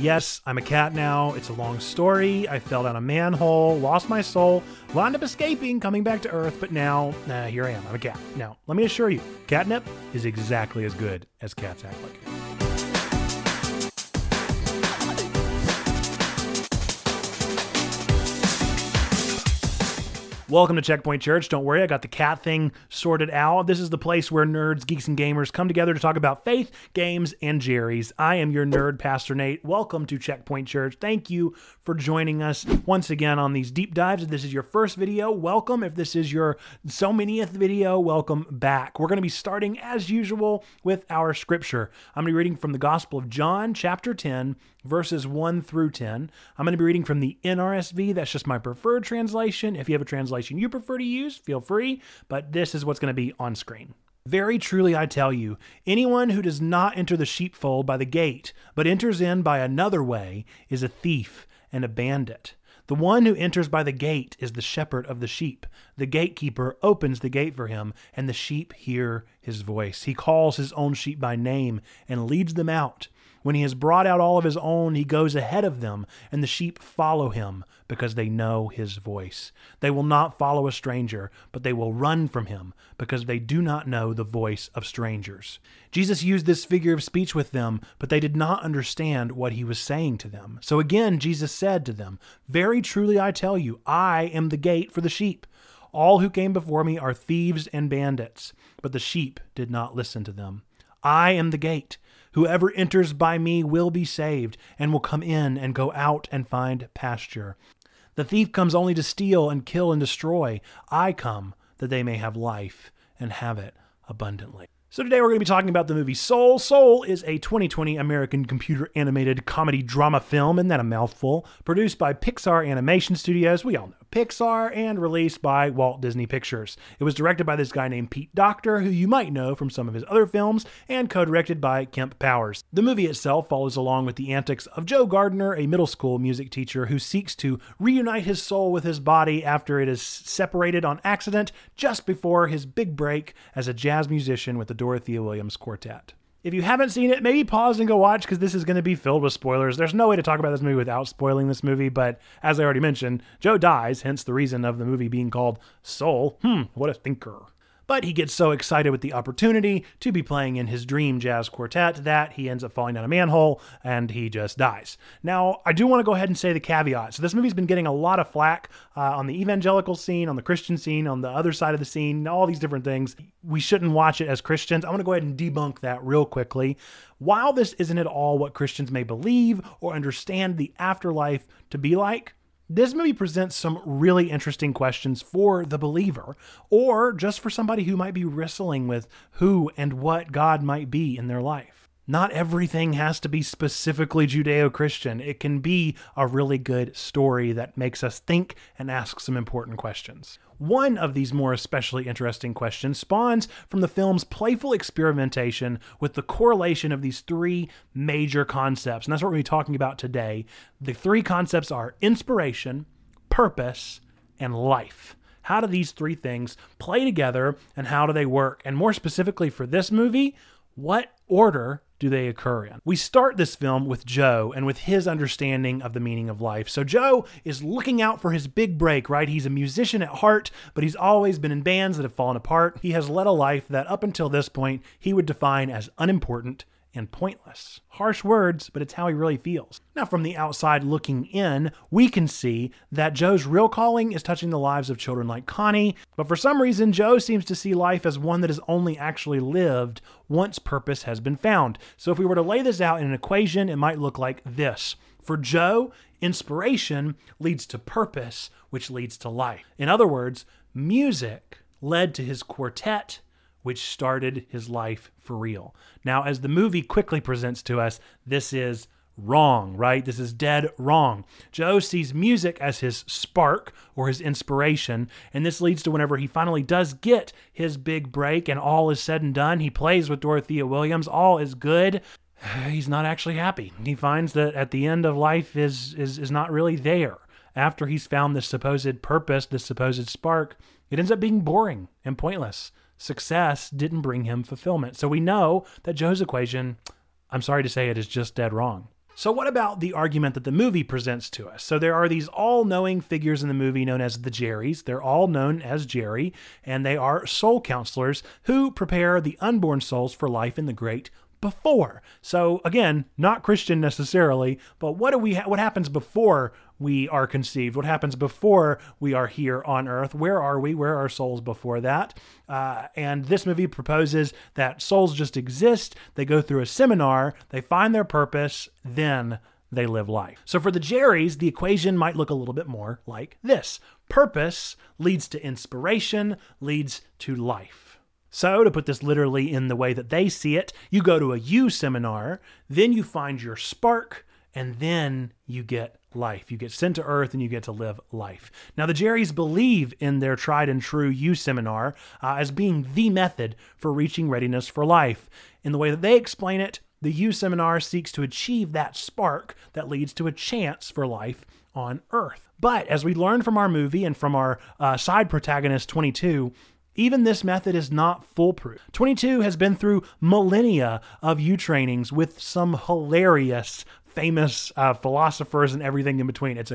Yes, I'm a cat now. It's a long story. I fell down a manhole, lost my soul, wound up escaping, coming back to Earth, but now, here I am. I'm a cat. Now, let me assure you, catnip is exactly as good as cats act like it. Welcome to Checkpoint Church. Don't worry, I got the cat thing sorted out. This is the place where nerds, geeks, and gamers come together to talk about faith, games, and Jerry's. I am your nerd, Pastor Nate. Welcome to Checkpoint Church. Thank you for joining us once again on these deep dives. If this is your first video, welcome. If this is your so manyth video, welcome back. We're going to be starting, as usual, with our scripture. I'm going to be reading from the Gospel of John, chapter 10, verses 1 through 10. I'm going to be reading from the NRSV. That's just my preferred translation. If you have a translation you prefer to use, feel free, but this is what's going to be on screen. Very truly I tell you, anyone who does not enter the sheepfold by the gate, but enters in by another way, is a thief and a bandit. The one who enters by the gate is the shepherd of the sheep. The gatekeeper opens the gate for him, and the sheep hear his voice. He calls his own sheep by name and leads them out. When he has brought out all of his own, he goes ahead of them, and the sheep follow him because they know his voice. They will not follow a stranger, but they will run from him because they do not know the voice of strangers. Jesus used this figure of speech with them, but they did not understand what he was saying to them. So again, Jesus said to them, "Very truly I tell you, I am the gate for the sheep. All who came before me are thieves and bandits, but the sheep did not listen to them. I am the gate. Whoever enters by me will be saved and will come in and go out and find pasture. The thief comes only to steal and kill and destroy. I come that they may have life and have it abundantly." So today we're going to be talking about the movie Soul. Soul is a 2020 American computer animated comedy drama film, isn't that a mouthful, produced by Pixar Animation Studios, we all know Pixar, and released by Walt Disney Pictures. It was directed by this guy named Pete Doctor, who you might know from some of his other films, and co-directed by Kemp Powers. The movie itself follows along with the antics of Joe Gardner, a middle school music teacher who seeks to reunite his soul with his body after it is separated on accident just before his big break as a jazz musician with the Dorothea Williams Quartet. If you haven't seen it, maybe pause and go watch, because this is going to be filled with spoilers. There's no way to talk about this movie without spoiling this movie, but as I already mentioned, Joe dies, hence the reason of the movie being called Soul. What a thinker. But he gets so excited with the opportunity to be playing in his dream jazz quartet that he ends up falling down a manhole and he just dies. Now, I do want to go ahead and say the caveat. So this movie's been getting a lot of flack on the evangelical scene, on the Christian scene, on the other side of the scene, all these different things. We shouldn't watch it as Christians. I want to go ahead and debunk that real quickly. While this isn't at all what Christians may believe or understand the afterlife to be like, this movie presents some really interesting questions for the believer, or just for somebody who might be wrestling with who and what God might be in their life. Not everything has to be specifically Judeo-Christian. It can be a really good story that makes us think and ask some important questions. One of these more especially interesting questions spawns from the film's playful experimentation with the correlation of these three major concepts. And that's what we're going to be talking about today. The three concepts are inspiration, purpose, and life. How do these three things play together and how do they work? And more specifically for this movie, what order do they occur in? We start this film with Joe and with his understanding of the meaning of life. So Joe is looking out for his big break, right? He's a musician at heart, but he's always been in bands that have fallen apart. He has led a life that up until this point, he would define as unimportant and pointless. Harsh words, but it's how he really feels. Now, from the outside looking in, we can see that Joe's real calling is touching the lives of children like Connie, but for some reason, Joe seems to see life as one that is only actually lived once purpose has been found. So if we were to lay this out in an equation, it might look like this. For Joe, inspiration leads to purpose, which leads to life. In other words, music led to his quartet, which started his life for real. Now, as the movie quickly presents to us, this is wrong, right? This is dead wrong. Joe sees music as his spark or his inspiration, and this leads to whenever he finally does get his big break and all is said and done, he plays with Dorothea Williams, all is good. He's not actually happy. He finds that at the end of life is not really there. After he's found this supposed purpose, this supposed spark, it ends up being boring and pointless. Success didn't bring him fulfillment. So we know that Joe's equation, I'm sorry to say it, is just dead wrong. So what about the argument that the movie presents to us? So there are these all-knowing figures in the movie known as the Jerrys. They're all known as Jerry, and they are soul counselors who prepare the unborn souls for life in the great before. So again, not Christian necessarily, but what happens before we are conceived? What happens before we are here on earth? Where are we? Where are our souls before that? And this movie proposes that souls just exist. They go through a seminar, they find their purpose, then they live life. So for the Jerrys, the equation might look a little bit more like this. Purpose leads to inspiration, leads to life. So to put this literally in the way that they see it, you go to a you seminar, then you find your spark, and then you get life. You get sent to earth and you get to live life. Now, the Jerrys believe in their tried and true you seminar as being the method for reaching readiness for life. In the way that they explain it, the you seminar seeks to achieve that spark that leads to a chance for life on earth. But as we learned from our movie and from our side protagonist, 22, even this method is not foolproof. 22 has been through millennia of U trainings with some hilarious, famous philosophers and everything in between. That's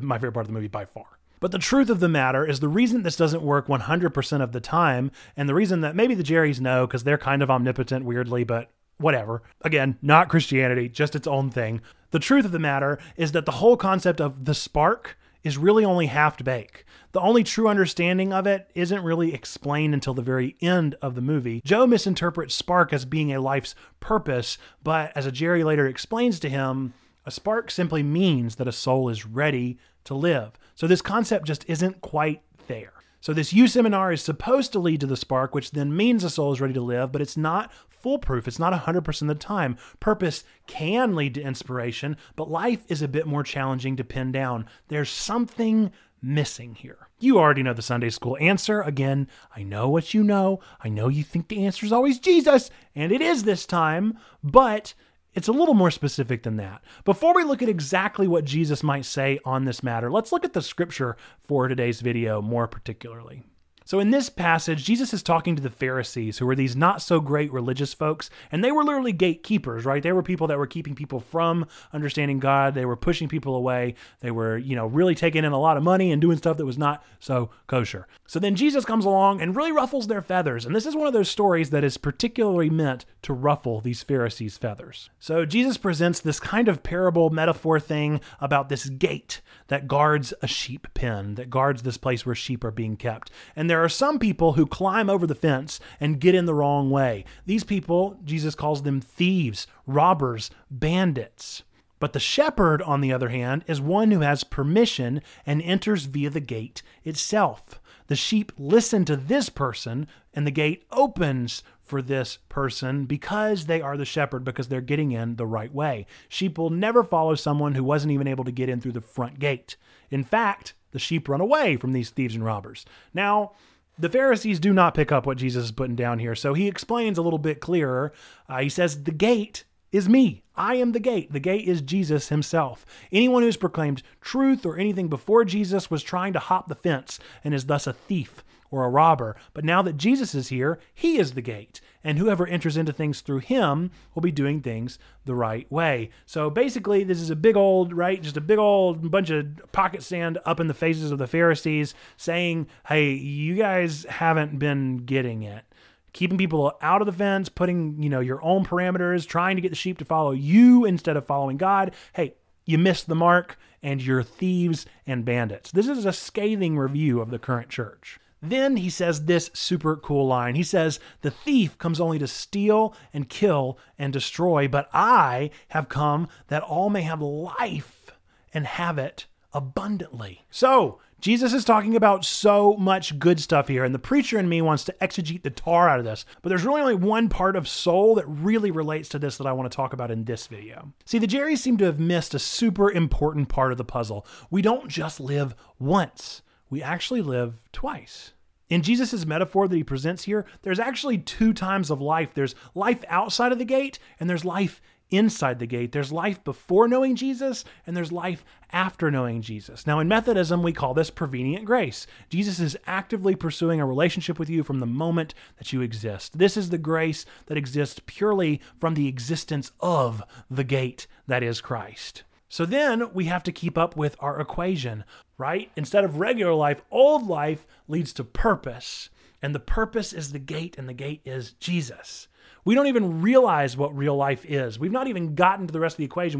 my favorite part of the movie by far. But the truth of the matter is the reason this doesn't work 100% of the time, and the reason that maybe the Jerrys know because they're kind of omnipotent weirdly, but whatever. Again, not Christianity, just its own thing. The truth of the matter is that the whole concept of the spark is really only half-baked. The only true understanding of it isn't really explained until the very end of the movie. Joe misinterprets spark as being a life's purpose, but as a Jerry later explains to him, a spark simply means that a soul is ready to live. So this concept just isn't quite there. So this you seminar is supposed to lead to the spark, which then means the soul is ready to live, but it's not foolproof. It's not 100% of the time. Purpose can lead to inspiration, but life is a bit more challenging to pin down. There's something missing here. You already know the Sunday school answer. Again, I know what you know. I know you think the answer is always Jesus, and it is this time, but it's a little more specific than that. Before we look at exactly what Jesus might say on this matter, let's look at the scripture for today's video more particularly. So in this passage, Jesus is talking to the Pharisees, who were these not so great religious folks, and they were literally gatekeepers, right? They were people that were keeping people from understanding God. They were pushing people away. They were, really taking in a lot of money and doing stuff that was not so kosher. So then Jesus comes along and really ruffles their feathers. And this is one of those stories that is particularly meant to ruffle these Pharisees' feathers. So Jesus presents this kind of parable metaphor thing about this gate that guards a sheep pen, that guards this place where sheep are being kept. And there are some people who climb over the fence and get in the wrong way. These people, Jesus calls them thieves, robbers, bandits. But the shepherd, on the other hand, is one who has permission and enters via the gate itself. The sheep listen to this person, and the gate opens for this person because they are the shepherd, because they're getting in the right way. Sheep will never follow someone who wasn't even able to get in through the front gate. In fact, the sheep run away from these thieves and robbers. Now, the Pharisees do not pick up what Jesus is putting down here, so he explains a little bit clearer. He says, the gate is me. I am the gate. The gate is Jesus himself. Anyone who's proclaimed truth or anything before Jesus was trying to hop the fence and is thus a thief or a robber. But now that Jesus is here, he is the gate. And whoever enters into things through him will be doing things the right way. So basically, this is a big old, right, just a big old bunch of pocket sand up in the faces of the Pharisees saying, hey, you guys haven't been getting it. Keeping people out of the fence, putting, your own parameters, trying to get the sheep to follow you instead of following God. Hey, you missed the mark and you're thieves and bandits. This is a scathing review of the current church. Then he says this super cool line. He says, the thief comes only to steal and kill and destroy, but I have come that all may have life and have it abundantly. So Jesus is talking about so much good stuff here, and the preacher in me wants to exegete the tar out of this, but there's really only one part of soul that really relates to this that I want to talk about in this video. See, the Jerrys seem to have missed a super important part of the puzzle. We don't just live once. We actually live twice. In Jesus's metaphor that he presents here, there's actually two times of life. There's life outside of the gate, and there's life inside the gate. There's life before knowing Jesus, and there's life after knowing Jesus. Now, in Methodism, we call this prevenient grace. Jesus is actively pursuing a relationship with you from the moment that you exist. This is the grace that exists purely from the existence of the gate that is Christ. So then we have to keep up with our equation, right? Instead of regular life, old life leads to purpose. And the purpose is the gate, and the gate is Jesus. We don't even realize what real life is. We've not even gotten to the rest of the equation.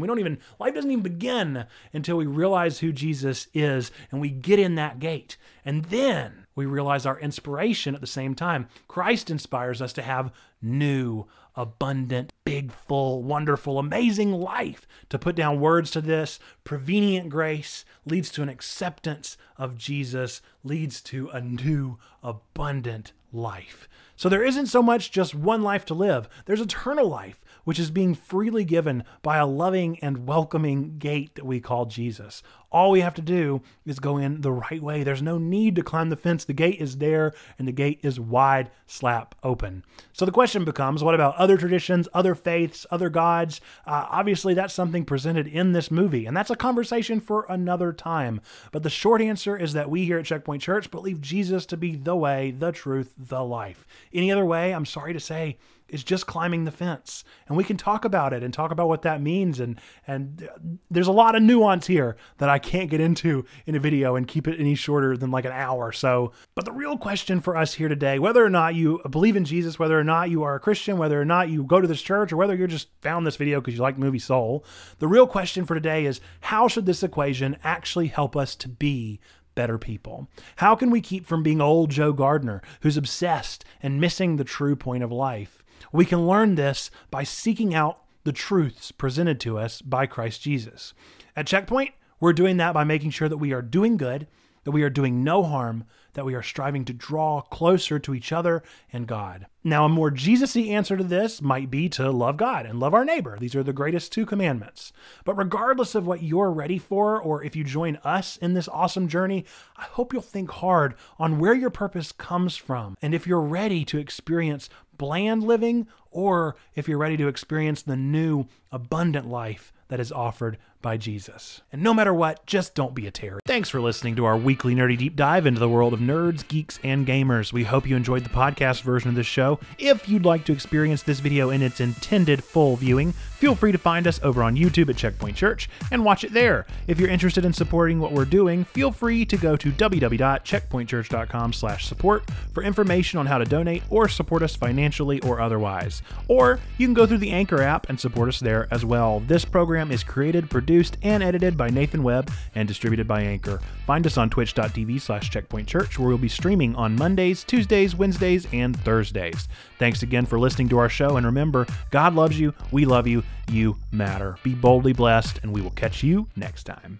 Life doesn't even begin until we realize who Jesus is and we get in that gate. And then we realize our inspiration at the same time. Christ inspires us to have new, abundant, big, full, wonderful, amazing life. To put down words to this, prevenient grace leads to an acceptance of Jesus, leads to a new, abundant life. So there isn't so much just one life to live. There's eternal life, which is being freely given by a loving and welcoming gate that we call Jesus. All we have to do is go in the right way. There's no need to climb the fence. The gate is there, and the gate is wide, slap open. So the question becomes, what about other traditions, other faiths, other gods? Obviously, that's something presented in this movie, and that's a conversation for another time. But the short answer is that we here at Checkpoint Church believe Jesus to be the way, the truth, the life. Any other way, I'm sorry to say, is just climbing the fence. And we can talk about it and talk about what that means. And there's a lot of nuance here that I can't get into in a video and keep it any shorter than like an hour or so. But the real question for us here today, whether or not you believe in Jesus, whether or not you are a Christian, whether or not you go to this church, or whether you just found this video because you like movie Soul, the real question for today is, how should this equation actually help us to be better people? How can we keep from being old Joe Gardner, who's obsessed and missing the true point of life? We can learn this by seeking out the truths presented to us by Christ Jesus. At Checkpoint, we're doing that by making sure that we are doing good, that we are doing no harm, that we are striving to draw closer to each other and God. Now, a more Jesus-y answer to this might be to love God and love our neighbor. These are the greatest two commandments. But regardless of what you're ready for, or if you join us in this awesome journey, I hope you'll think hard on where your purpose comes from, and if you're ready to experience bland living, or if you're ready to experience the new, abundant life that is offered by Jesus. And no matter what, just don't be a terror. Thanks for listening to our weekly nerdy deep dive into the world of nerds, geeks, and gamers. We hope you enjoyed the podcast version of this show. If you'd like to experience this video in its intended full viewing, feel free to find us over on YouTube at Checkpoint Church and watch it there. If you're interested in supporting what we're doing, feel free to go to www.checkpointchurch.com/support for information on how to donate or support us financially or otherwise. Or you can go through the Anchor app and support us there as well. This program is created, produced, and edited by Nathan Webb and distributed by Anchor. Find us on twitch.tv/checkpointchurch, where we'll be streaming on Mondays, Tuesdays, Wednesdays, and Thursdays. Thanks again for listening to our show, and remember, God loves you, we love you, you matter. Be boldly blessed, and we will catch you next time.